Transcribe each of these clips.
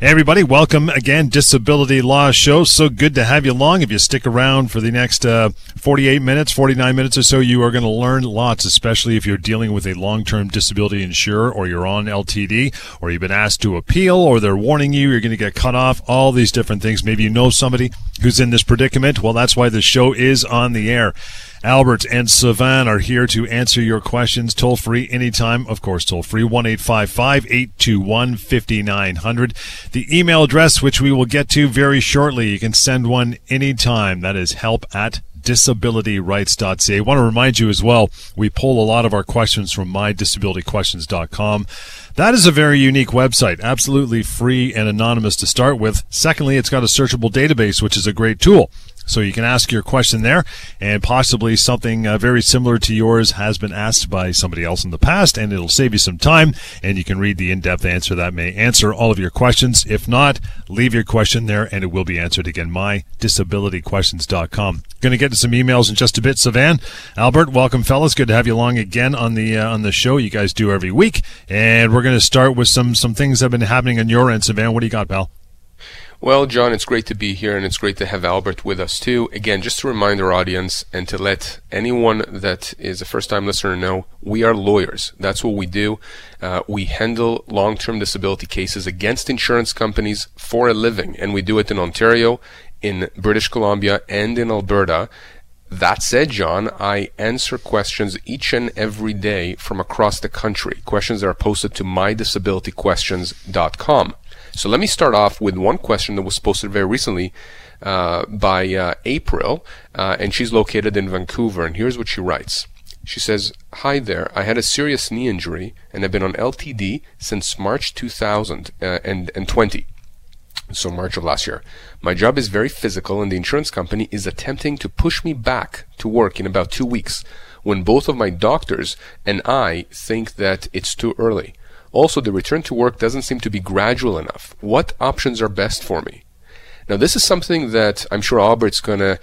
Hey everybody, welcome again, Disability Law Show. So good to have you along. If you stick around for the next 49 minutes or so, you are going to learn lots, especially if you're dealing with a long-term disability insurer or you're on LTD or you've been asked to appeal or they're warning you you're going to get cut off, all these different things. Maybe you know somebody who's in this predicament. Well, that's why the show is on the air. Albert and Savannah are here to answer your questions toll-free anytime. Of course, toll-free, 1-855-821-5900. The email address, which we will get to very shortly, you can send one anytime. That is help@disabilityrights.ca. I want to remind you as well, we pull a lot of our questions from mydisabilityquestions.com. That is a very unique website, absolutely free and anonymous to start with. Secondly, it's got a searchable database, which is a great tool. So you can ask your question there, and possibly something very similar to yours has been asked by somebody else in the past, and it'll save you some time, and you can read the in-depth answer that may answer all of your questions. If not, leave your question there, and it will be answered again, mydisabilityquestions.com. Going to get to some emails in just a bit. Savannah, Albert, welcome, fellas. Good to have you along again on the show you guys do every week, and we're going to start with some things that have been happening on your end. Savannah, what do you got, pal? Well, John, it's great to be here, and it's great to have Albert with us, too. Again, just to remind our audience and to let anyone that is a first-time listener know, we are lawyers. That's what we do. We handle long-term disability cases against insurance companies for a living, and we do it in Ontario, in British Columbia, and in Alberta. That said, John, I answer questions each and every day from across the country, questions that are posted to mydisabilityquestions.com. So let me start off with one question that was posted very recently by April, and she's located in Vancouver, and here's what she writes. She says, "Hi there, I had a serious knee injury, and I've been on LTD since March 2020. So March of last year. My job is very physical and the insurance company is attempting to push me back to work in about 2 weeks when both of my doctors and I think that it's too early. Also, the return to work doesn't seem to be gradual enough. What options are best for me?" Now, this is something that I'm sure Albert's going to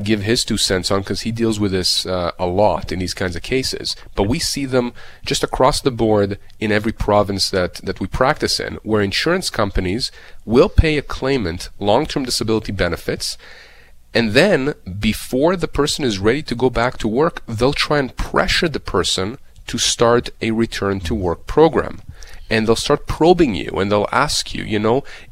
give his 2 cents on because he deals with this a lot in these kinds of cases. But we see them just across the board in every province that we practice in, where insurance companies will pay a claimant long-term disability benefits, and then before the person is ready to go back to work, they'll try and pressure the person to start a return-to-work program. And they'll start probing you, and they'll ask you,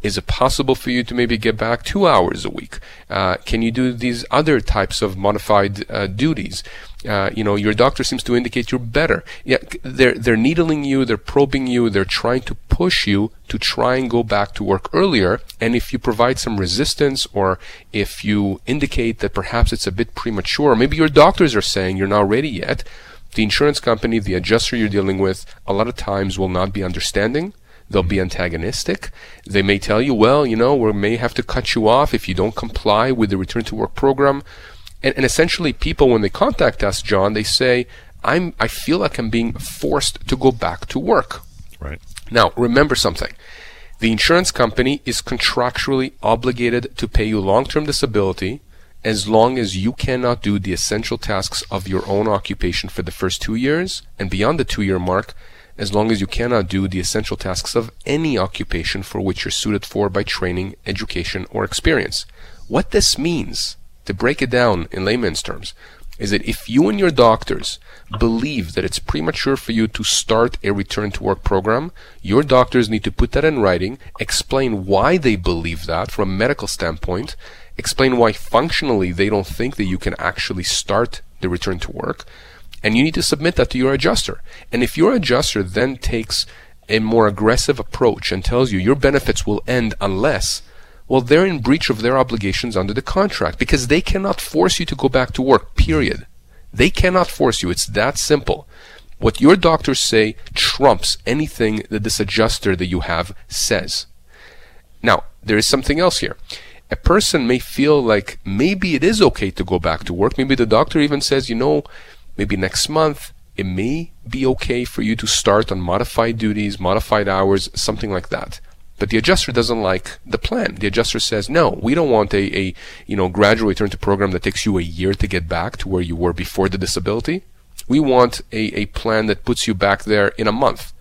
is it possible for you to maybe get back 2 hours a week? Can you do these other types of modified duties? Your doctor seems to indicate you're better. Yeah, they're needling you, they're probing you, they're trying to push you to try and go back to work earlier. And if you provide some resistance, or if you indicate that perhaps it's a bit premature, maybe your doctors are saying you're not ready yet, the insurance company, the adjuster you're dealing with, a lot of times will not be understanding. They'll be antagonistic. They may tell you, well, we may have to cut you off if you don't comply with the return to work program. And essentially people, when they contact us, John, they say, I feel like I'm being forced to go back to work. Right. Now, remember something. The insurance company is contractually obligated to pay you long-term disability as long as you cannot do the essential tasks of your own occupation for the first 2 years, and beyond the 2-year mark, as long as you cannot do the essential tasks of any occupation for which you're suited for by training, education, or experience. What this means, to break it down in layman's terms, is that if you and your doctors believe that it's premature for you to start a return-to-work program, your doctors need to put that in writing, explain why they believe that from a medical standpoint, explain why functionally they don't think that you can actually start the return to work, and you need to submit that to your adjuster. And if your adjuster then takes a more aggressive approach and tells you your benefits will end unless, well, they're in breach of their obligations under the contract because they cannot force you to go back to work, period. They cannot force you. It's that simple. What your doctors say trumps anything that this adjuster that you have says. Now, there is something else here. A person may feel like maybe it is okay to go back to work. Maybe the doctor even says, maybe next month, it may be okay for you to start on modified duties, modified hours, something like that. But the adjuster doesn't like the plan. The adjuster says, no, we don't want a gradual return to program that takes you a year to get back to where you were before the disability. We want a plan that puts you back there in a month.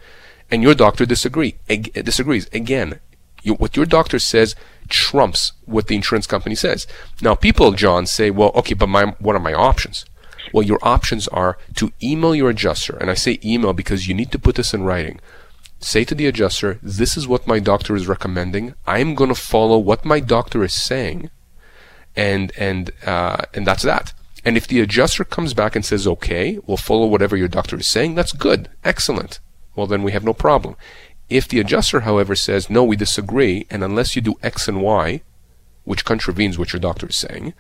And your doctor disagrees. Again, what your doctor says trumps what the insurance company says. Now, people, John, say, well, okay, but what are my options? Well, your options are to email your adjuster. And I say email because you need to put this in writing. Say to the adjuster, this is what my doctor is recommending. I'm going to follow what my doctor is saying. And that's that. And if the adjuster comes back and says, okay, we'll follow whatever your doctor is saying, that's good. Excellent. Well, then we have no problem. If the adjuster, however, says, no, we disagree, and unless you do X and Y, which contravenes what your doctor is saying,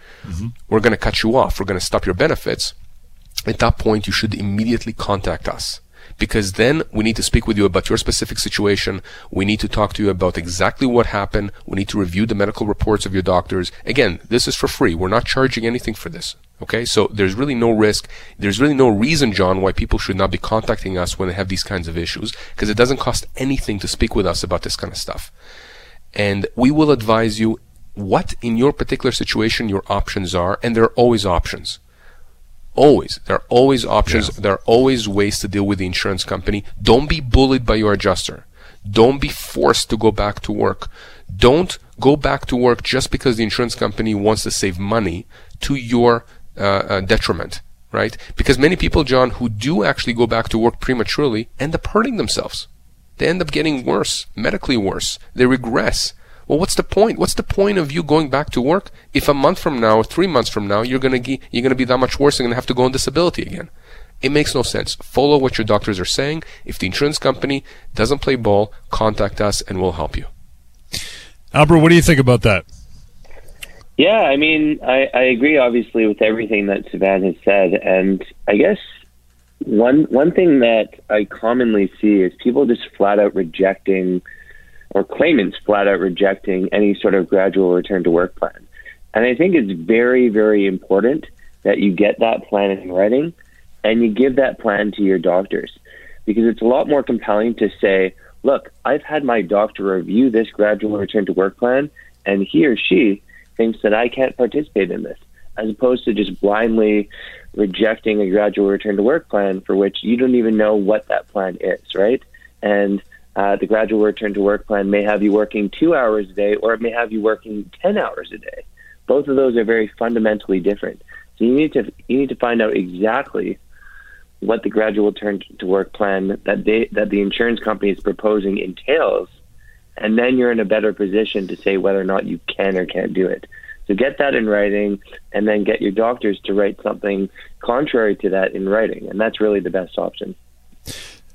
we're going to cut you off. We're going to stop your benefits. At that point, you should immediately contact us, because then we need to speak with you about your specific situation. We need to talk to you about exactly what happened. We need to review the medical reports of your doctors. Again, this is for free. We're not charging anything for this. Okay, so there's really no risk. There's really no reason, John, why people should not be contacting us when they have these kinds of issues, because it doesn't cost anything to speak with us about this kind of stuff. And we will advise you what in your particular situation your options are, and there are always options. Always. There are always options. Yeah. There are always ways to deal with the insurance company. Don't be bullied by your adjuster. Don't be forced to go back to work. Don't go back to work just because the insurance company wants to save money to your detriment, right? Because many people, John, who do actually go back to work prematurely end up hurting themselves. They end up getting worse, medically worse. They regress. Well, what's the point? What's the point of you going back to work if a month from now, 3 months from now, you're gonna be that much worse and gonna have to go on disability again? It makes no sense. Follow what your doctors are saying. If the insurance company doesn't play ball, contact us and we'll help you. Albert, what do you think about that? Yeah, I mean, I agree, obviously, with everything that Savannah has said. And I guess one thing that I commonly see is people just flat out rejecting, or claimants flat out rejecting, any sort of gradual return to work plan. And I think it's very, very important that you get that plan in writing and you give that plan to your doctors, because it's a lot more compelling to say, look, I've had my doctor review this gradual return to work plan, and he or she thinks that I can't participate in this, as opposed to just blindly rejecting a gradual return to work plan for which you don't even know what that plan is, right? And the gradual return to work plan may have you working 2 hours a day, or it may have you working 10 hours a day. Both of those are very fundamentally different. So you need to find out exactly what the gradual return to work plan that the insurance company is proposing entails, and then you're in a better position to say whether or not you can or can't do it. So get that in writing, and then get your doctors to write something contrary to that in writing, and that's really the best option.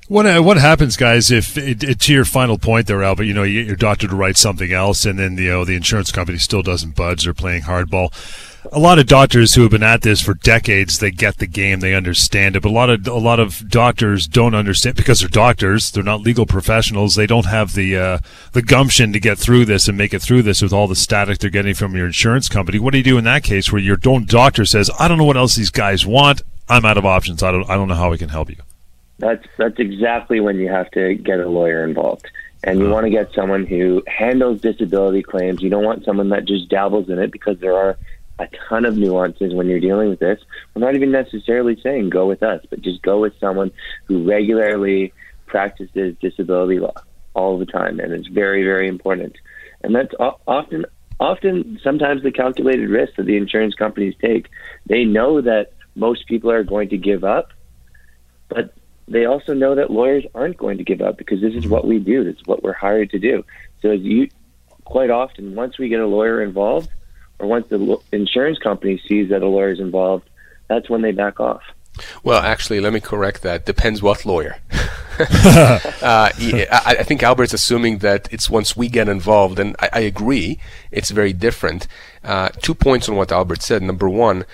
What happens, guys, if to your final point there, Albert? You know, you get your doctor to write something else, and then the insurance company still doesn't budge. They're playing hardball. A lot of doctors who have been at this for decades, they get the game, they understand it. But a lot of doctors don't understand, because they're doctors, they're not legal professionals. They don't have the gumption to get through this and make it through this with all the static they're getting from your insurance company. What do you do in that case where your own doctor says, "I don't know what else these guys want. I'm out of options. I don't know how we can help you." That's exactly when you have to get a lawyer involved. And you want to get someone who handles disability claims. You don't want someone that just dabbles in it, because there are a ton of nuances when you're dealing with this. We're not even necessarily saying go with us, but just go with someone who regularly practices disability law all the time. And it's very, very important. And that's often sometimes the calculated risk that the insurance companies take. They know that most people are going to give up, but they also know that lawyers aren't going to give up, because this is what we do. This is what we're hired to do. So quite often, once we get a lawyer involved, or once the insurance company sees that a lawyer is involved, that's when they back off. Well, actually, let me correct that. Depends what lawyer. I think Albert's assuming that it's once we get involved, and I agree, it's very different. 2 points on what Albert said. Number one,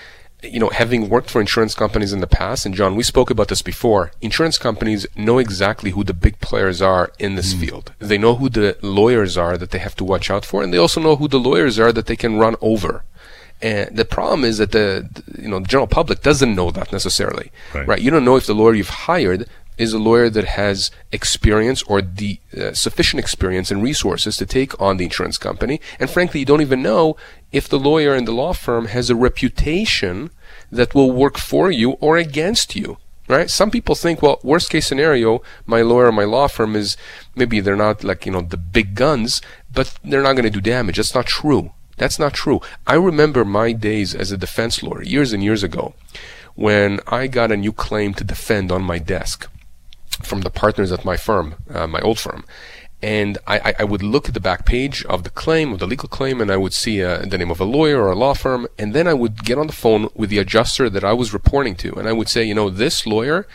having worked for insurance companies in the past, and John, we spoke about this before, insurance companies know exactly who the big players are in this field. They know who the lawyers are that they have to watch out for, and they also know who the lawyers are that they can run over. And the problem is that the general public doesn't know that necessarily, right? You don't know if the lawyer you've hired is a lawyer that has experience or the sufficient experience and resources to take on the insurance company. And frankly, you don't even know if the lawyer in the law firm has a reputation that will work for you or against you, right? Some people think, well, worst case scenario, my lawyer or my law firm is, maybe they're not like, the big guns, but they're not going to do damage. That's not true. That's not true. I remember my days as a defense lawyer years and years ago when I got a new claim to defend on my desk from the partners at my firm, my old firm. And I would look at the back page of the claim, of the legal claim, and I would see the name of a lawyer or a law firm. And then I would get on the phone with the adjuster that I was reporting to. And I would say, this lawyer,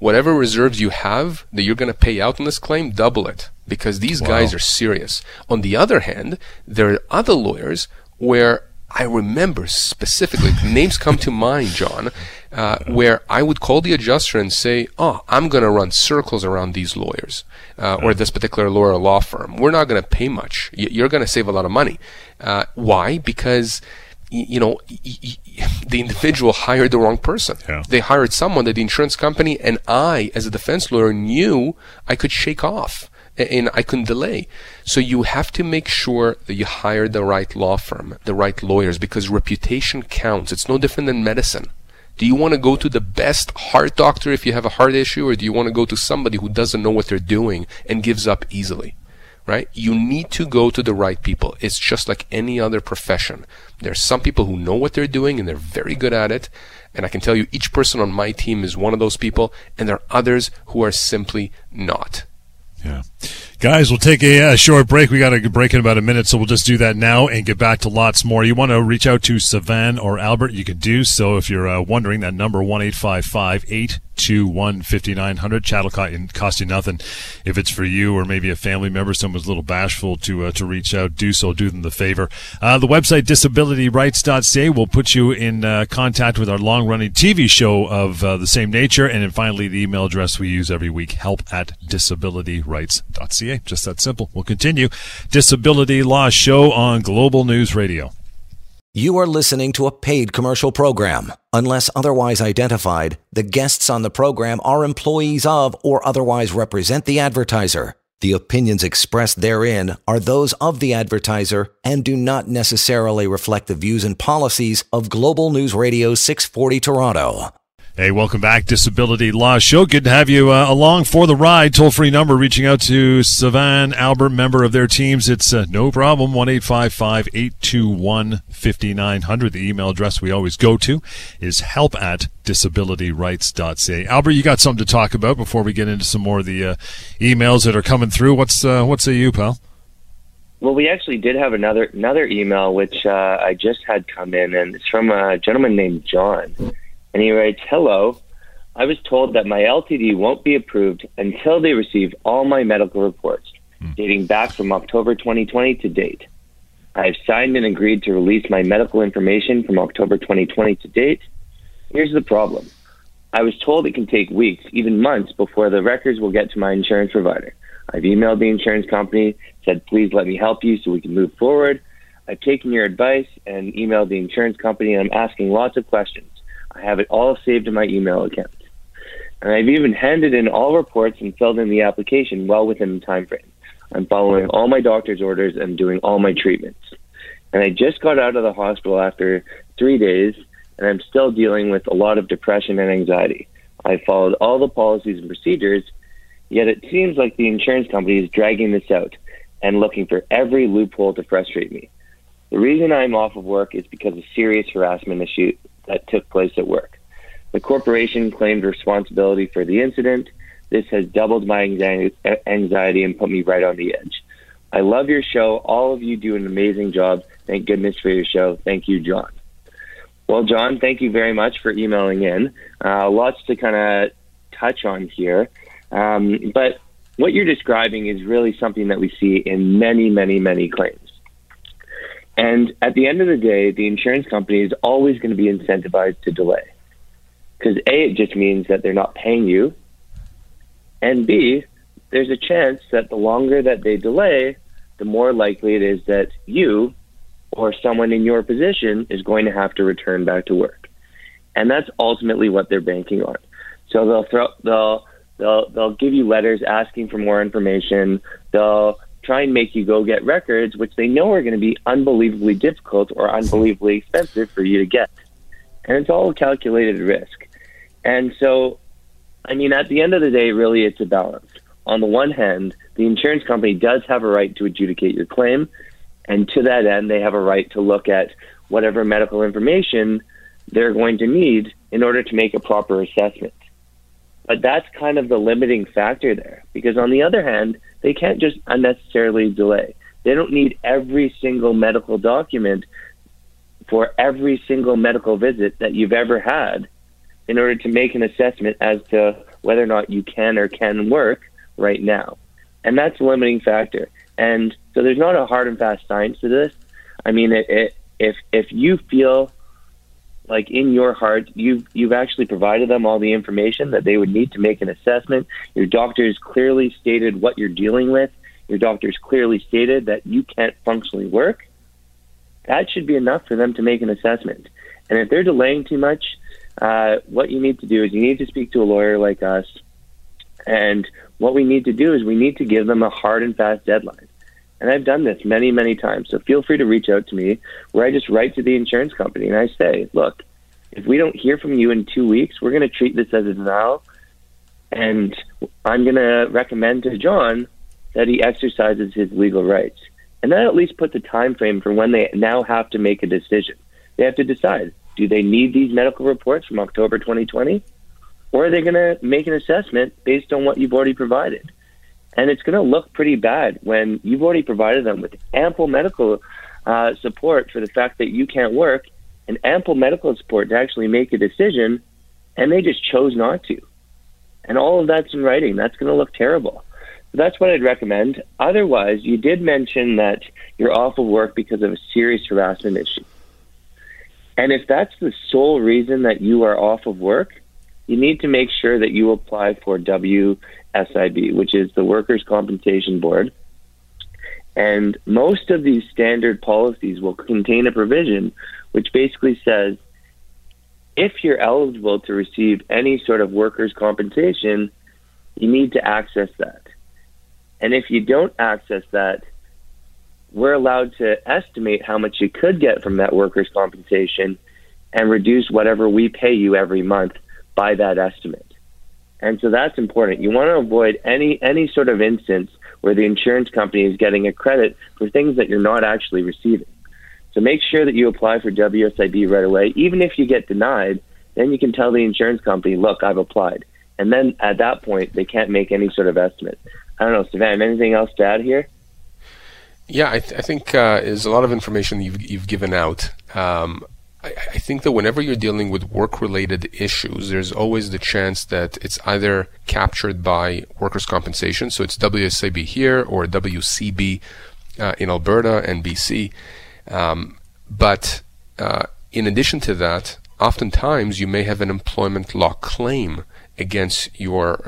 whatever reserves you have that you're going to pay out on this claim, double it, because these guys are serious. On the other hand, there are other lawyers where I remember specifically, names come to mind, John, where I would call the adjuster and say, I'm going to run circles around these lawyers or this particular lawyer or law firm. We're not going to pay much. You're going to save a lot of money. Why? Because the individual hired the wrong person. Yeah. They hired someone that the insurance company and I, as a defense lawyer, knew I could shake off and I couldn't delay. So you have to make sure that you hire the right law firm, the right lawyers, because reputation counts. It's no different than medicine. Do you want to go to the best heart doctor if you have a heart issue, or do you want to go to somebody who doesn't know what they're doing and gives up easily? Right? You need to go to the right people. It's just like any other profession. There's some people who know what they're doing and they're very good at it. And I can tell you each person on my team is one of those people. And there are others who are simply not. Yeah. Guys, we'll take a short break. We got a break in about a minute, so we'll just do that now and get back to lots more. You want to reach out to Savannah or Albert, you can do so. If you're wondering, that number, 1-855-821-5900. Chat will cost you nothing. If it's for you or maybe a family member, someone's a little bashful to reach out, do so. Do them the favor. The website, disabilityrights.ca, will put you in contact with our long-running TV show of the same nature. And then finally, the email address we use every week, help@disabilityrights.ca. Just that simple. We'll continue. Disability Law Show on Global News Radio. You are listening to a paid commercial program. Unless otherwise identified, the guests on the program are employees of or otherwise represent the advertiser. The opinions expressed therein are those of the advertiser and do not necessarily reflect the views and policies of Global News Radio 640 Toronto. Hey, welcome back, Disability Law Show. Good to have you along for the ride. Toll-free number, reaching out to Savannah, Albert, member of their teams. It's no problem, 1-855-821-5900. The email address we always go to is help@disabilityrights.ca. Albert, you got something to talk about before we get into some more of the emails that are coming through. What say you, pal? Well, we actually did have another email, which I just had come in, and it's from a gentleman named John. And he writes, hello, I was told that my LTD won't be approved until they receive all my medical reports, dating back from October 2020 to date. I have signed and agreed to release my medical information from October 2020 to date. Here's the problem. I was told it can take weeks, even months, before the records will get to my insurance provider. I've emailed the insurance company, said, please let me help you so we can move forward. I've taken your advice and emailed the insurance company, and I'm asking lots of questions. I have it all saved in my email account. And I've even handed in all reports and filled in the application well within the time frame. I'm following all my doctor's orders and doing all my treatments. And I just got out of the hospital after 3 days, and I'm still dealing with a lot of depression and anxiety. I followed all the policies and procedures, yet it seems like the insurance company is dragging this out and looking for every loophole to frustrate me. The reason I'm off of work is because of serious harassment issues that took place at work. The corporation claimed responsibility for the incident. This has doubled my anxiety and put me right on the edge. I love your show. All of you do an amazing job. Thank goodness for your show. Thank you, John. Well, John, thank you very much for emailing in. Lots to kind of touch on here. But what you're describing is really something that we see in many, many, many claims. And at the end of the day, the insurance company is always going to be incentivized to delay. Because A, it just means that they're not paying you. And B, there's a chance that the longer that they delay, the more likely it is that you or someone in your position is going to have to return back to work. And that's ultimately what they're banking on. So they'll give you letters asking for more information. They'll try and make you go get records, which they know are going to be unbelievably difficult or unbelievably expensive for you to get. And it's all calculated risk. And so, I mean, at the end of the day, really, it's a balance. On the one hand, the insurance company does have a right to adjudicate your claim. And to that end, they have a right to look at whatever medical information they're going to need in order to make a proper assessment. But that's kind of the limiting factor there, because on the other hand, they can't just unnecessarily delay. They don't need every single medical document for every single medical visit that you've ever had in order to make an assessment as to whether or not you can or can work right now. And that's a limiting factor. And so there's not a hard and fast science to this. I mean, if you feel like in your heart, you've actually provided them all the information that they would need to make an assessment. Your doctor's clearly stated what you're dealing with. Your doctor's clearly stated that you can't functionally work. That should be enough for them to make an assessment. And if they're delaying too much, what you need to do is you need to speak to a lawyer like us. And what we need to do is we need to give them a hard and fast deadline. And I've done this many, many times. So feel free to reach out to me, where I just write to the insurance company and I say, look, if we don't hear from you in 2 weeks, we're going to treat this as a denial. And I'm going to recommend to John that he exercises his legal rights. And that at least puts a time frame for when they now have to make a decision. They have to decide, do they need these medical reports from October 2020? Or are they going to make an assessment based on what you've already provided? And it's going to look pretty bad when you've already provided them with ample medical support for the fact that you can't work and ample medical support to actually make a decision, and they just chose not to. And all of that's in writing. That's going to look terrible. So that's what I'd recommend. Otherwise, you did mention that you're off of work because of a serious harassment issue. And if that's the sole reason that you are off of work, you need to make sure that you apply for WSIB, which is the Workers' Compensation Board. And most of these standard policies will contain a provision which basically says, if you're eligible to receive any sort of workers' compensation, you need to access that. And if you don't access that, we're allowed to estimate how much you could get from that workers' compensation and reduce whatever we pay you every month by that estimate. And so that's important. You want to avoid any sort of instance where the insurance company is getting a credit for things that you're not actually receiving. So make sure that you apply for WSIB right away. Even if you get denied, then you can tell the insurance company, look, I've applied. And then at that point, they can't make any sort of estimate. I don't know, Savannah, anything else to add here? Yeah, I think there's a lot of information you've given out. I think that whenever you're dealing with work-related issues, there's always the chance that it's either captured by workers' compensation, so it's WSIB here or WCB in Alberta and BC. But in addition to that, oftentimes you may have an employment law claim against your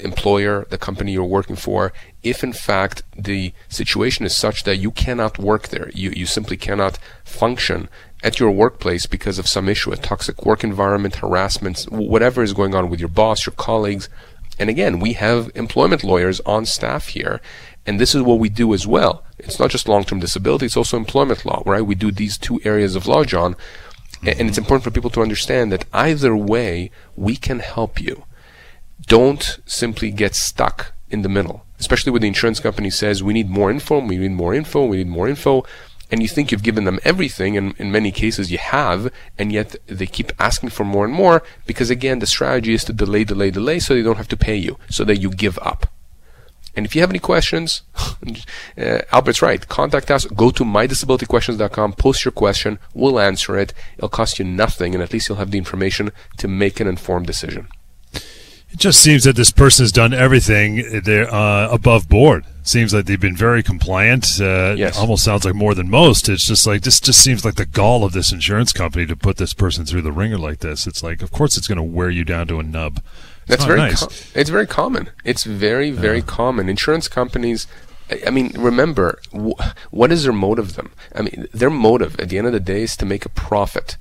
employer, the company you're working for, if in fact the situation is such that you cannot work there. You simply cannot function at your workplace because of some issue, a toxic work environment, harassment, whatever is going on with your boss, your colleagues. And again, we have employment lawyers on staff here, and this is what we do as well. It's not just long-term disability, it's also employment law, right? We do these two areas of law, John, and it's important for people to understand that either way, we can help you. Don't simply get stuck in the middle, especially when the insurance company says, we need more info, and you think you've given them everything, and in many cases you have, and yet they keep asking for more and more, because again, the strategy is to delay, so they don't have to pay you, so that you give up. And if you have any questions, Albert's right, contact us, go to mydisabilityquestions.com, post your question, we'll answer it. It'll cost you nothing, and at least you'll have the information to make an informed decision. It just seems that this person has done everything above board. Seems like they've been very compliant. Yes. It almost sounds like more than most. It's just like this just seems like the gall of this insurance company to put this person through the wringer like this. It's like, of course it's going to wear you down to a nub. That's very nice. It's very common. It's very, very common. Insurance companies I mean, remember, what is their motive then? I mean, their motive at the end of the day is to make a profit.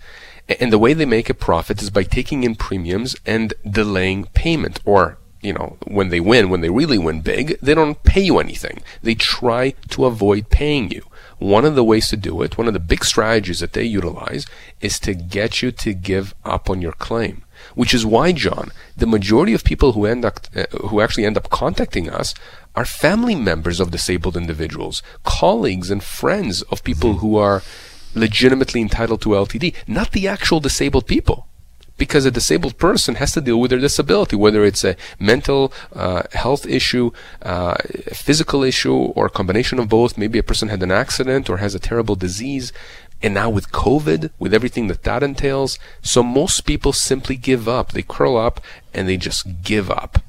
And the way they make a profit is by taking in premiums and delaying payment. Or, you know, when they win, when they really win big, they don't pay you anything. They try to avoid paying you. One of the ways to do it, one of the big strategies that they utilize, is to get you to give up on your claim. Which is why, John, the majority of people who actually end up contacting us are family members of disabled individuals, colleagues and friends of people who are legitimately entitled to LTD, not the actual disabled people. Because a disabled person has to deal with their disability, whether it's a mental health issue, a physical issue, or a combination of both. Maybe a person had an accident or has a terrible disease. And now with COVID, with everything that entails, so most people simply give up. They curl up and they just give up.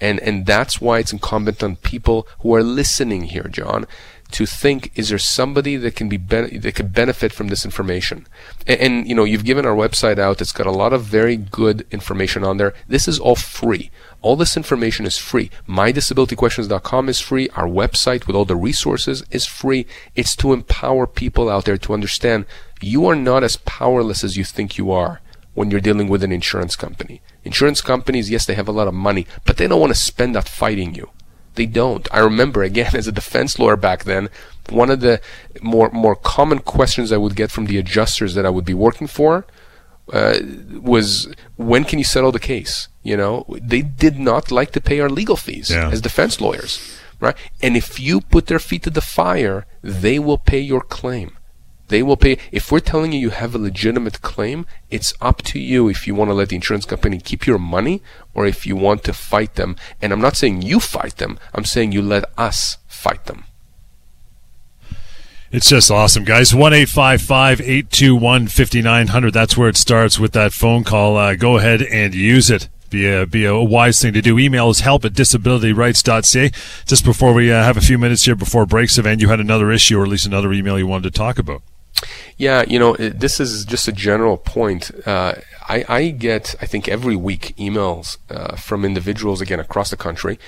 And that's why it's incumbent on people who are listening here, John, to think: is there somebody that can could benefit from this information? And you know, you've given our website out; it's got a lot of very good information on there. This is all free. All this information is free. mydisabilityquestions.com is free. Our website with all the resources is free. It's to empower people out there to understand you are not as powerless as you think you are when you're dealing with an insurance company. Insurance companies, yes, they have a lot of money, but they don't want to spend that fighting you. They don't. I remember, again, as a defense lawyer back then, one of the more common questions I would get from the adjusters that I would be working for was, when can you settle the case? You know, they did not like to pay our legal fees as defense lawyers, right? And if you put their feet to the fire, they will pay your claim. They will pay. If we're telling you you have a legitimate claim, it's up to you if you want to let the insurance company keep your money or if you want to fight them. And I'm not saying you fight them. I'm saying you let us fight them. It's just awesome, guys. 1-855-821-5900. That's where it starts with that phone call. Go ahead and use it. Be a wise thing to do. Email is help@disabilityrights.ca. Just before we have a few minutes here before break, Savannah, you had another issue or at least another email you wanted to talk about. Yeah, you know, this is just a general point. I get, I think, every week emails from individuals, again, across the country,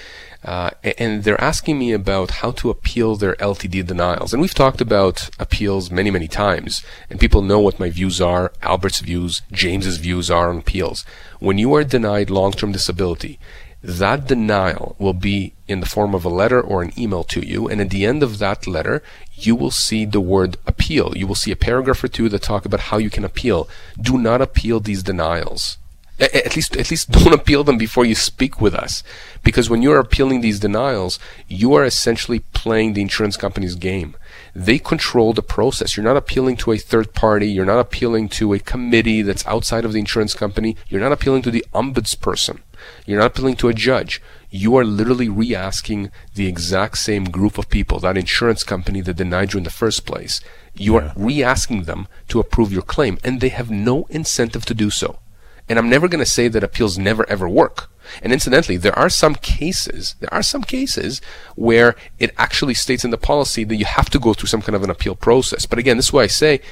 and they're asking me about how to appeal their LTD denials. And we've talked about appeals many, many times, and people know what my views are, Albert's views, James's views are on appeals. When you are denied long-term disability, that denial will be in the form of a letter or an email to you, and at the end of that letter, you will see the word appeal. You will see a paragraph or two that talk about how you can appeal. Do not appeal these denials. At least don't appeal them before you speak with us, because when you are appealing these denials, you are essentially playing the insurance company's game. They control the process. You're not appealing to a third party. You're not appealing to a committee that's outside of the insurance company. You're not appealing to the ombudsperson. You're not appealing to a judge. You are literally re-asking the exact same group of people, that insurance company that denied you in the first place. You are re-asking them to approve your claim, and they have no incentive to do so. And I'm never going to say that appeals never, ever work. And incidentally, there are some cases where it actually states in the policy that you have to go through some kind of an appeal process. But again, this is why I say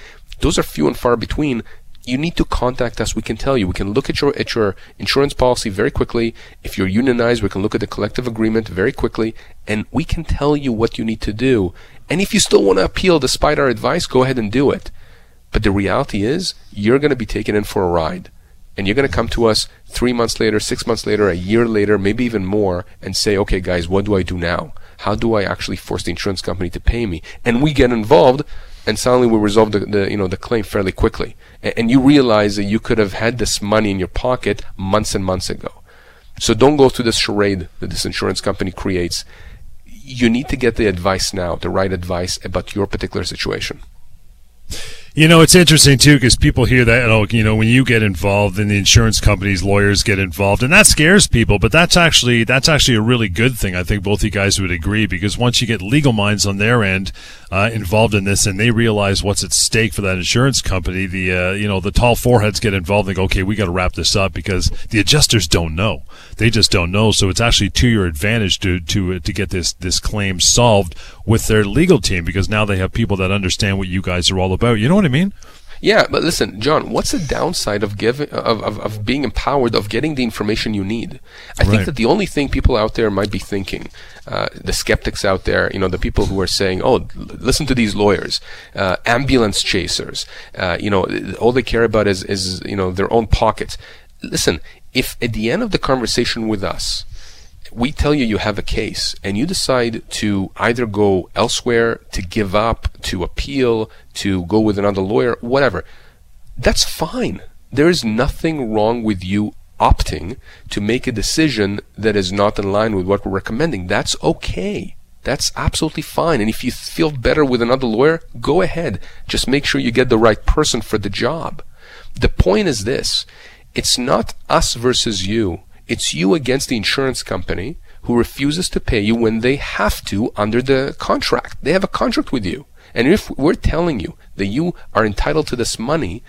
those are few and far between. You need to contact us. We can tell you. We can look at your insurance policy very quickly. If you're unionized, we can look at the collective agreement very quickly, and we can tell you what you need to do. And if you still want to appeal despite our advice, go ahead and do it. But the reality is you're going to be taken in for a ride. And you're going to come to us 3 months later, 6 months later, a year later, maybe even more, and say, okay, guys, what do I do now? How do I actually force the insurance company to pay me? And we get involved, and suddenly we resolve the claim fairly quickly. And you realize that you could have had this money in your pocket months and months ago. So don't go through this charade that this insurance company creates. You need to get the advice now, the right advice about your particular situation. You know, it's interesting, too, because people hear that, you know, when you get involved and the insurance companies, lawyers get involved, and that scares people, but that's actually a really good thing. I think both you guys would agree, because once you get legal minds on their end involved in this and they realize what's at stake for that insurance company, the tall foreheads get involved and go, okay, we got to wrap this up because the adjusters don't know. They just don't know, so it's actually to your advantage to get this claim solved with their legal team, because now they have people that understand what you guys are all about. You know what I mean? Yeah, but listen, John, what's the downside of giving of being empowered, of getting the information you need? I think that the only thing people out there might be thinking, the skeptics out there, you know, the people who are saying, oh, listen to these lawyers, ambulance chasers, you know, all they care about is you know, their own pockets. Listen, if at the end of the conversation with us, we tell you you have a case and you decide to either go elsewhere, to give up, to appeal, to go with another lawyer, whatever, that's fine. There is nothing wrong with you opting to make a decision that is not in line with what we're recommending. That's okay. That's absolutely fine. And if you feel better with another lawyer, go ahead. Just make sure you get the right person for the job. The point is this. It's not us versus you. It's you against the insurance company who refuses to pay you when they have to under the contract. They have a contract with you. And if we're telling you that you are entitled to this money,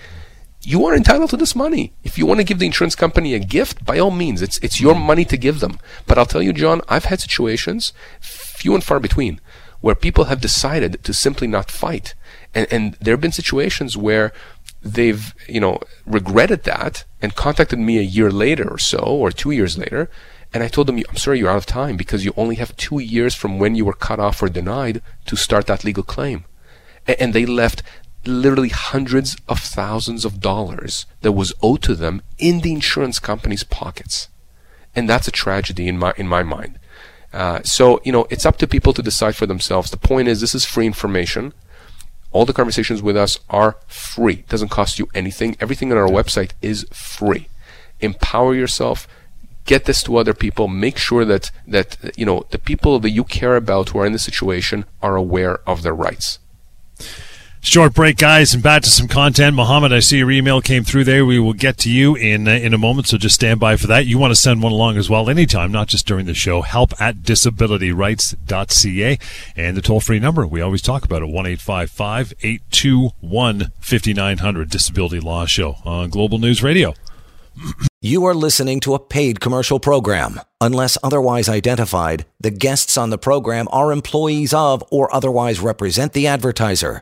you are entitled to this money. If you want to give the insurance company a gift, by all means, it's your money to give them. But I'll tell you, John, I've had situations, few and far between, where people have decided to simply not fight. And there have been situations where they've, you know, regretted that and contacted me a year later or so, or 2 years later, and I told them, I'm sorry, you're out of time because you only have 2 years from when you were cut off or denied to start that legal claim. And they left literally hundreds of thousands of dollars that was owed to them in the insurance company's pockets. And that's a tragedy in my mind. So, you know, it's up to people to decide for themselves. The point is, this is free information. All the conversations with us are free. It doesn't cost you anything. Everything on our website is free. Empower yourself. Get this to other people. Make sure that you know, the people that you care about who are in this situation are aware of their rights. Short break, guys, and back to some content. Mohammed, I see your email came through there. We will get to you in a moment, so just stand by for that. You want to send one along as well anytime, not just during the show. help@disabilityrights.ca. And the toll-free number, we always talk about it, 1-855-821-5900, Disability Law Show on Global News Radio. You are listening to a paid commercial program. Unless otherwise identified, the guests on the program are employees of or otherwise represent the advertiser.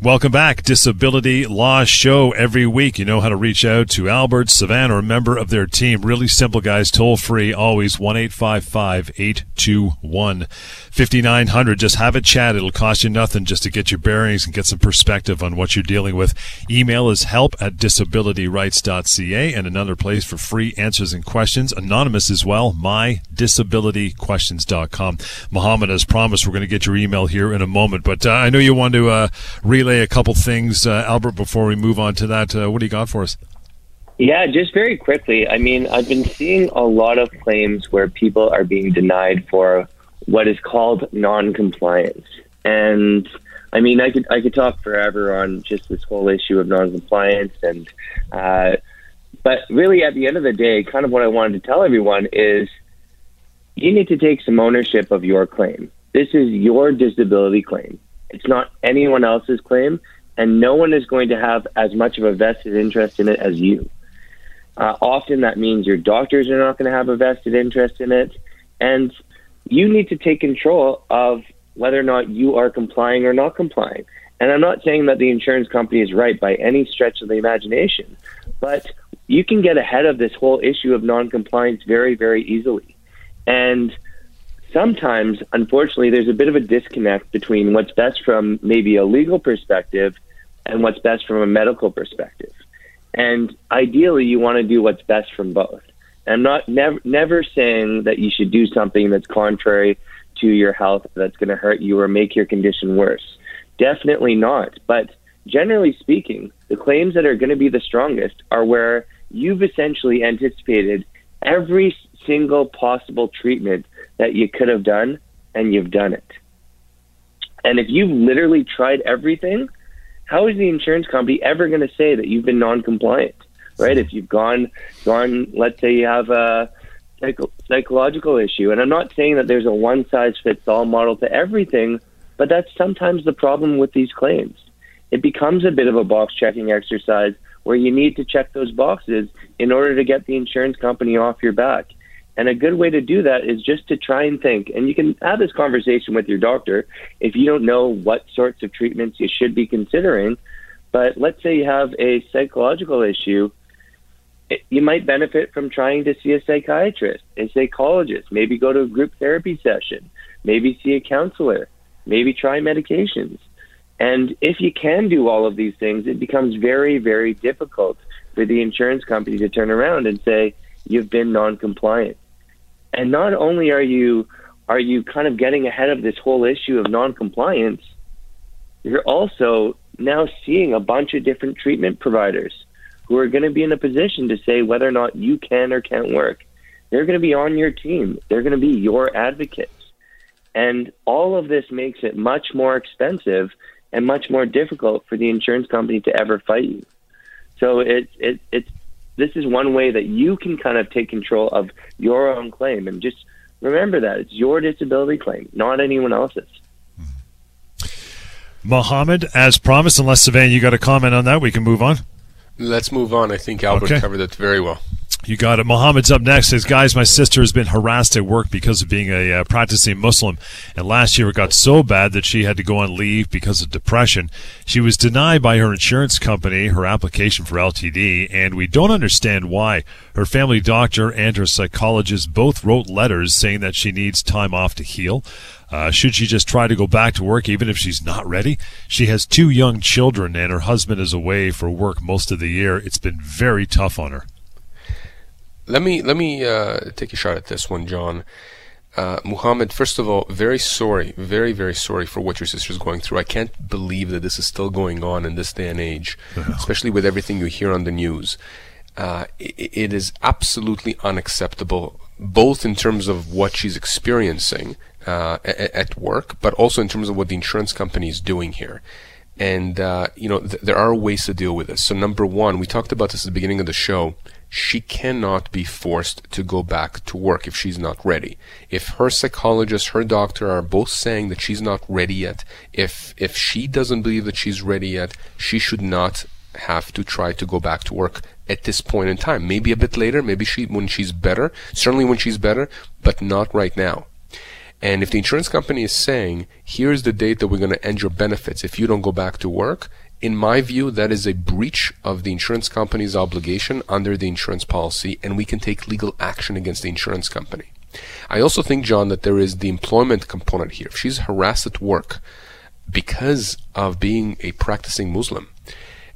Welcome back. Disability Law Show every week. You know how to reach out to Albert, Savannah, or a member of their team. Really simple, guys. Toll free, always 1-855-821-5900. Just have a chat. It'll cost you nothing just to get your bearings and get some perspective on what you're dealing with. Email is help@disabilityrights.ca, and another place for free answers and questions. Anonymous as well, mydisabilityquestions.com. Mohammed, as promised, we're going to get your email here in a moment, but I know you want to relay a couple things, Albert, before we move on to that. What do you got for us? Yeah, just very quickly. I mean, I've been seeing a lot of claims where people are being denied for what is called non-compliance. And I mean, I could talk forever on just this whole issue of non-compliance. And but really, at the end of the day, kind of what I wanted to tell everyone is you need to take some ownership of your claim. This is your disability claim. It's not anyone else's claim, and no one is going to have as much of a vested interest in it as you. Often that means your doctors are not going to have a vested interest in it, and you need to take control of whether or not you are complying or not complying. And I'm not saying that the insurance company is right by any stretch of the imagination, but you can get ahead of this whole issue of non-compliance very, very easily. And sometimes, unfortunately, there's a bit of a disconnect between what's best from maybe a legal perspective and what's best from a medical perspective. And ideally, you want to do what's best from both. And I'm not never saying that you should do something that's contrary to your health, that's going to hurt you or make your condition worse. Definitely not. But generally speaking, the claims that are going to be the strongest are where you've essentially anticipated every single possible treatment that you could have done, and you've done it. And if you've literally tried everything, how is the insurance company ever going to say that you've been non-compliant, right? If you've gone, let's say you have a psychological issue, and I'm not saying that there's a one-size-fits-all model to everything, but that's sometimes the problem with these claims. It becomes a bit of a box-checking exercise where you need to check those boxes in order to get the insurance company off your back. And a good way to do that is just to try and think, and you can have this conversation with your doctor if you don't know what sorts of treatments you should be considering. But let's say you have a psychological issue, you might benefit from trying to see a psychiatrist, a psychologist, maybe go to a group therapy session, maybe see a counselor, maybe try medications. And if you can do all of these things, it becomes very, very difficult for the insurance company to turn around and say, you've been non-compliant. And not only are you kind of getting ahead of this whole issue of non-compliance, you're also now seeing a bunch of different treatment providers who are going to be in a position to say whether or not you can or can't work. They're going to be on your team. They're going to be your advocates. And all of this makes it much more expensive and much more difficult for the insurance company to ever fight you. So this is one way that you can kind of take control of your own claim. And just remember that it's your disability claim, not anyone else's. Mohammed, as promised, unless Savannah, you got a comment on that, we can move on. Let's move on. I think Albert covered that very well. You got it. Mohammed's up next. Says, guys, my sister has been harassed at work because of being a practicing Muslim. And last year it got so bad that she had to go on leave because of depression. She was denied by her insurance company her application for LTD, and we don't understand why. Her family doctor and her psychologist both wrote letters saying that she needs time off to heal. Should she just try to go back to work even if she's not ready? She has 2 young children, and her husband is away for work most of the year. It's been very tough on her. Let me take a shot at this one, John. Mohammed, first of all, very, very sorry for what your sister's going through. I can't believe that this is still going on in this day and age, especially with everything you hear on the news. It is absolutely unacceptable, both in terms of what she's experiencing at work, but also in terms of what the insurance company is doing here. And, there are ways to deal with this. So number one, we talked about this at the beginning of the show. She cannot be forced to go back to work if she's not ready. If her psychologist, her doctor are both saying that she's not ready yet, if she doesn't believe that she's ready yet, she should not have to try to go back to work at this point in time. Maybe a bit later, maybe when she's better, certainly when she's better, but not right now. And if the insurance company is saying, here's the date that we're going to end your benefits if you don't go back to work, in my view, that is a breach of the insurance company's obligation under the insurance policy, and we can take legal action against the insurance company. I also think, John, that there is the employment component here. If she's harassed at work because of being a practicing Muslim,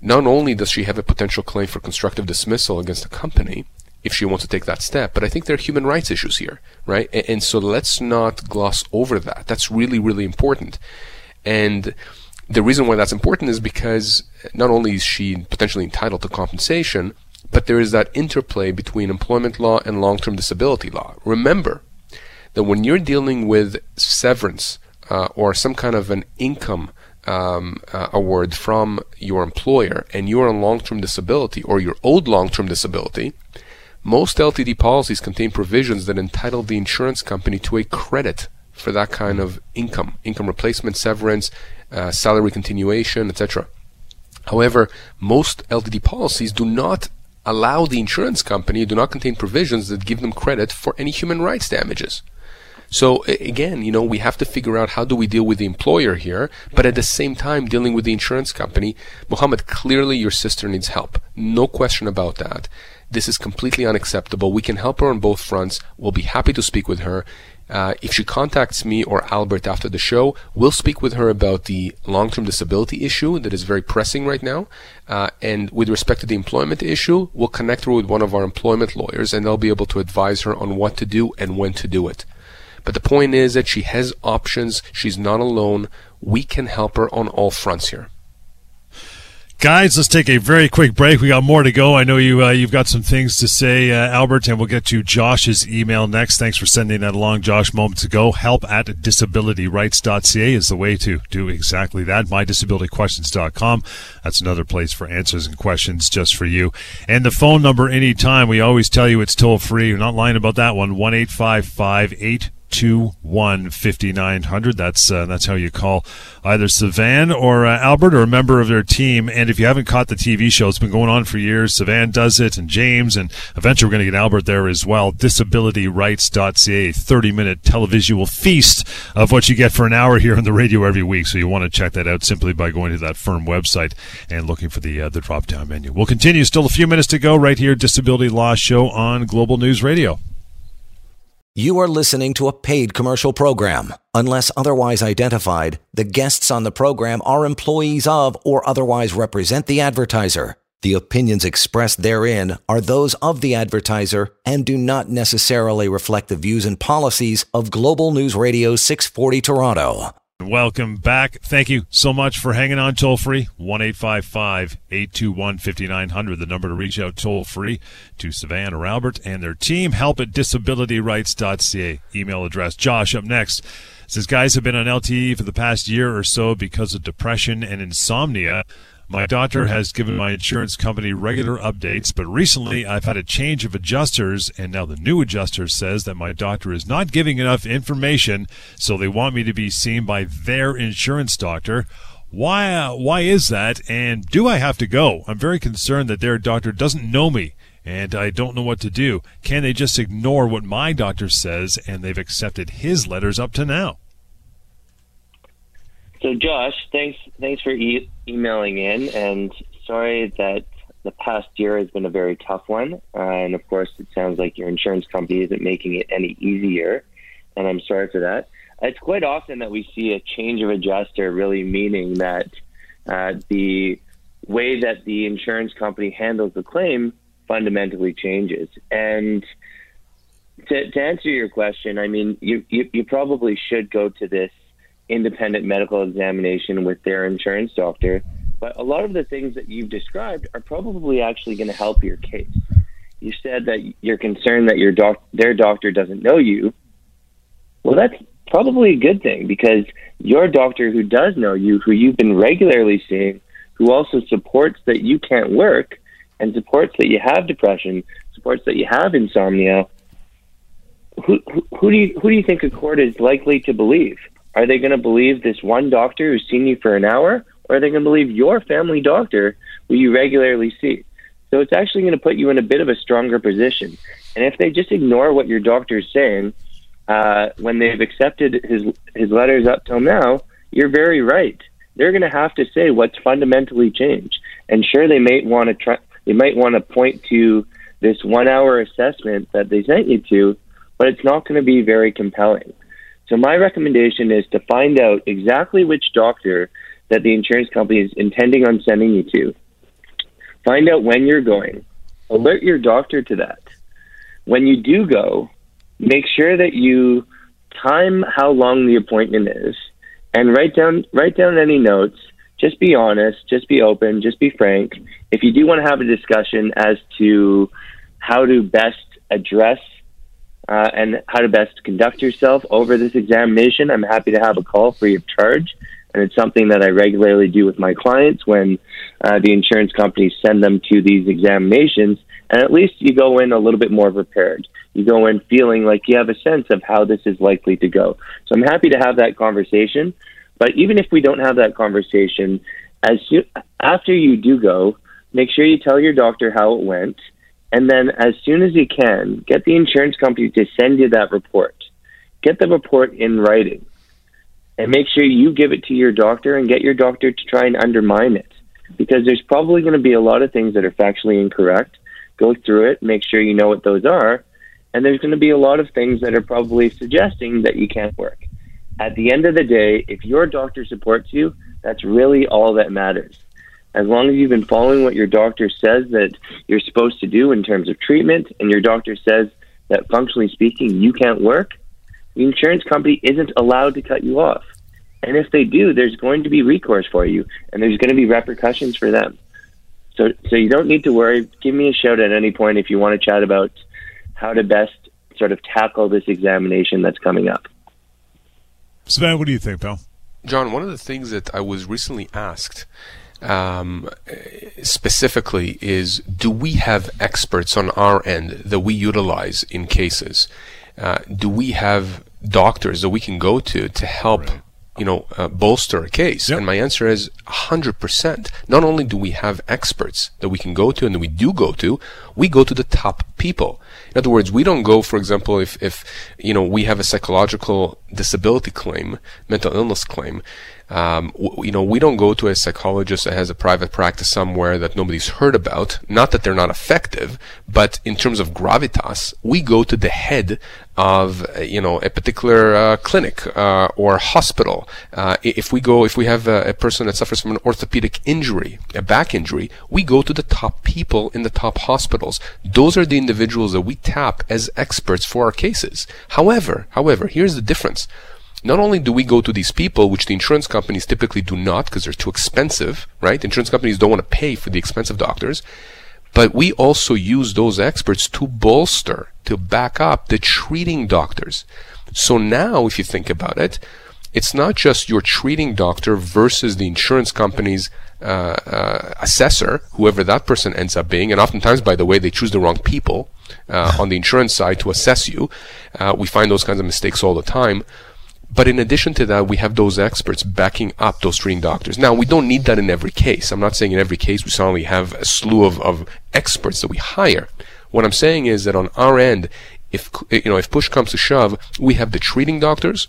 not only does she have a potential claim for constructive dismissal against the company if she wants to take that step, but I think there are human rights issues here, right? And so let's not gloss over that. That's really, really important. And the reason why that's important is because not only is she potentially entitled to compensation, but there is that interplay between employment law and long-term disability law. Remember that when you're dealing with severance or some kind of an income award from your employer and you're on long-term disability or you're owed long-term disability, most LTD policies contain provisions that entitle the insurance company to a credit for that kind of income replacement, severance, salary continuation, etc. However, most LTD policies do not allow the insurance company, do not contain provisions that give them credit for any human rights damages. So again, we have to figure out how do we deal with the employer here, but at the same time dealing with the insurance company. Mohammed, clearly your sister needs help. No question about that. This is completely unacceptable. We can help her on both fronts. We'll be happy to speak with her. If she contacts me or Albert after the show, we'll speak with her about the long-term disability issue that is very pressing right now. And with respect to the employment issue, we'll connect her with one of our employment lawyers, and they'll be able to advise her on what to do and when to do it. But the point is that she has options. She's not alone. We can help her on all fronts here. Guys, let's take a very quick break. We got more to go. I know you've got some things to say, Albert, and we'll get to Josh's email next. Thanks for sending that along, Josh, moments ago. Help at disabilityrights.ca is the way to do exactly that. Mydisabilityquestions.com. That's another place for answers and questions just for you. And the phone number anytime. We always tell you it's toll-free. We're not lying about that one. 1-855-855. 821-5900. That's how you call either Savannah or Albert or a member of their team. And if you haven't caught the TV show, it's been going on for years. Savannah does it, and James, and eventually we're going to get Albert there as well. Disabilityrights.ca, 30-minute televisual feast of what you get for an hour here on the radio every week. So you want to check that out simply by going to that firm website and looking for the drop-down menu. We'll continue. Still a few minutes to go right here, Disability Law Show on Global News Radio. You are listening to a paid commercial program. Unless otherwise identified, the guests on the program are employees of or otherwise represent the advertiser. The opinions expressed therein are those of the advertiser and do not necessarily reflect the views and policies of Global News Radio 640 Toronto. Welcome back. Thank you so much for hanging on toll-free, 1-855-821-5900, the number to reach out toll-free to Savannah or Albert and their team. Help at disabilityrights.ca. Email address. Josh up next. Says, guys have been on LTD for the past year or so because of depression and insomnia. My doctor has given my insurance company regular updates, but recently I've had a change of adjusters, and now the new adjuster says that my doctor is not giving enough information, so they want me to be seen by their insurance doctor. Why is that, and do I have to go? I'm very concerned that their doctor doesn't know me, and I don't know what to do. Can they just ignore what my doctor says, and they've accepted his letters up to now? So Josh, thanks for emailing in, and sorry that the past year has been a very tough one. And of course, it sounds like your insurance company isn't making it any easier, and I'm sorry for that. It's quite often that we see a change of adjuster really meaning that the way that the insurance company handles the claim fundamentally changes. And to answer your question, I mean, you probably should go to this independent medical examination with their insurance doctor, but a lot of the things that you've described are probably actually going to help your case. You said that you're concerned that their doctor doesn't know you. Well, that's probably a good thing, because your doctor who does know you, who you've been regularly seeing, who also supports that you can't work and supports that you have depression, supports that you have insomnia, who do you think a court is likely to believe? Are they going to believe this one doctor who's seen you for an hour, or are they going to believe your family doctor who you regularly see? So it's actually going to put you in a bit of a stronger position. And if they just ignore what your doctor is saying when they've accepted his letters up till now, you're very right. They're going to have to say what's fundamentally changed. And sure, they might want to point to this one-hour assessment that they sent you to, but it's not going to be very compelling. So my recommendation is to find out exactly which doctor that the insurance company is intending on sending you to. Find out when you're going. Alert your doctor to that. When you do go, make sure that you time how long the appointment is and write down any notes. Just be honest, just be open, just be frank. If you do want to have a discussion as to how to best address and how to best conduct yourself over this examination, I'm happy to have a call free of charge. And it's something that I regularly do with my clients when the insurance companies send them to these examinations. And at least you go in a little bit more prepared. You go in feeling like you have a sense of how this is likely to go. So I'm happy to have that conversation. But even if we don't have that conversation, after you do go, make sure you tell your doctor how it went. And then as soon as you can, get the insurance company to send you that report. Get the report in writing. And make sure you give it to your doctor and get your doctor to try and undermine it. Because there's probably going to be a lot of things that are factually incorrect. Go through it, make sure you know what those are. And there's going to be a lot of things that are probably suggesting that you can't work. At the end of the day, if your doctor supports you, that's really all that matters. As long as you've been following what your doctor says that you're supposed to do in terms of treatment, and your doctor says that functionally speaking, you can't work, the insurance company isn't allowed to cut you off. And if they do, there's going to be recourse for you, and there's going to be repercussions for them. So you don't need to worry. Give me a shout at any point if you want to chat about how to best sort of tackle this examination that's coming up. Savannah, what do you think, pal? John, one of the things that I was recently asked specifically is, do we have experts on our end that we utilize in cases? Do we have doctors that we can go to help, right, bolster a case? Yep. And my answer is 100%. Not only do we have experts that we can go to, and we go to the top people. In other words, we don't go, for example, if we have a psychological disability claim, mental illness claim, we don't go to a psychologist that has a private practice somewhere that nobody's heard about. Not that they're not effective, but in terms of gravitas, we go to the head of, a particular clinic or hospital. If we have a person that suffers from an orthopedic injury, a back injury, we go to the top people in the top hospitals. Those are the individuals that we tap as experts for our cases. However, here's the difference. Not only do we go to these people, which the insurance companies typically do not because they're too expensive, right? Insurance companies don't want to pay for the expensive doctors. But we also use those experts to bolster, to back up the treating doctors. So now, if you think about it, it's not just your treating doctor versus the insurance company's assessor, whoever that person ends up being. And oftentimes, by the way, they choose the wrong people on the insurance side to assess you. We find those kinds of mistakes all the time. But in addition to that, we have those experts backing up those treating doctors. Now, we don't need that in every case. I'm not saying in every case we suddenly have a slew of experts that we hire. What I'm saying is that on our end, if push comes to shove, we have the treating doctors,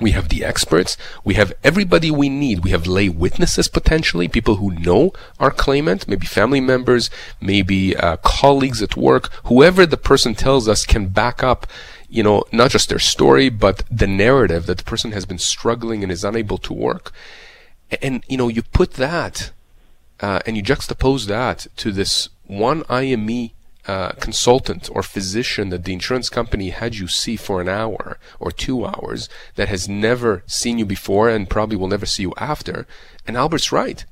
we have the experts, we have everybody we need. We have lay witnesses potentially, people who know our claimant, maybe family members, maybe colleagues at work, whoever the person tells us can back up, not just their story, but the narrative that the person has been struggling and is unable to work. And, you put that, and you juxtapose that to this one IME consultant or physician that the insurance company had you see for an hour or 2 hours that has never seen you before and probably will never see you after. And Albert's right.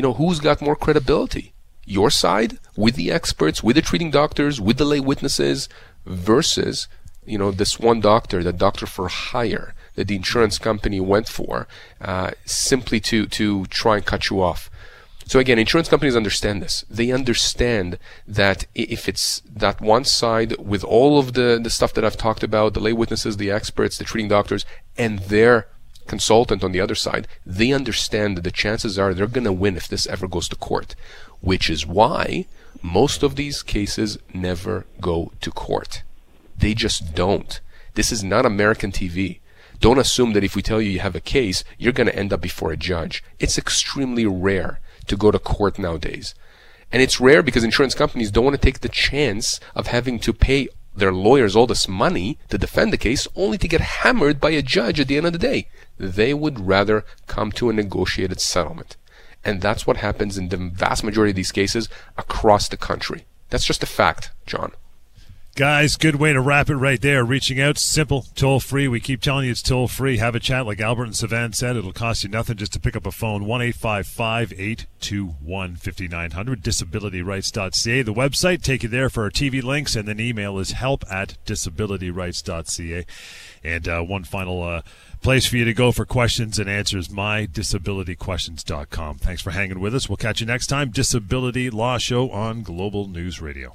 Who's got more credibility? Your side, with the experts, with the treating doctors, with the lay witnesses, versus this one doctor, that doctor for hire that the insurance company went for simply to try and cut you off. So again, insurance companies understand this. They understand that if it's that one side with all of the stuff that I've talked about, the lay witnesses, the experts, the treating doctors, and their consultant on the other side, they understand that the chances are they're going to win if this ever goes to court, which is why most of these cases never go to court. They just don't. This is not American TV. Don't assume that if we tell you you have a case, you're going to end up before a judge. It's extremely rare to go to court nowadays. And it's rare because insurance companies don't want to take the chance of having to pay their lawyers all this money to defend the case only to get hammered by a judge at the end of the day. They would rather come to a negotiated settlement. And that's what happens in the vast majority of these cases across the country. That's just a fact, John. Guys, good way to wrap it right there. Reaching out, simple, toll-free. We keep telling you it's toll-free. Have a chat like Albert and Savannah said. It'll cost you nothing just to pick up a phone. 1-855-821-5900, disabilityrights.ca. The website, take you there for our TV links, and then email is help@disabilityrights.ca. And one final place for you to go for questions and answers, mydisabilityquestions.com. Thanks for hanging with us. We'll catch you next time. Disability Law Show on Global News Radio.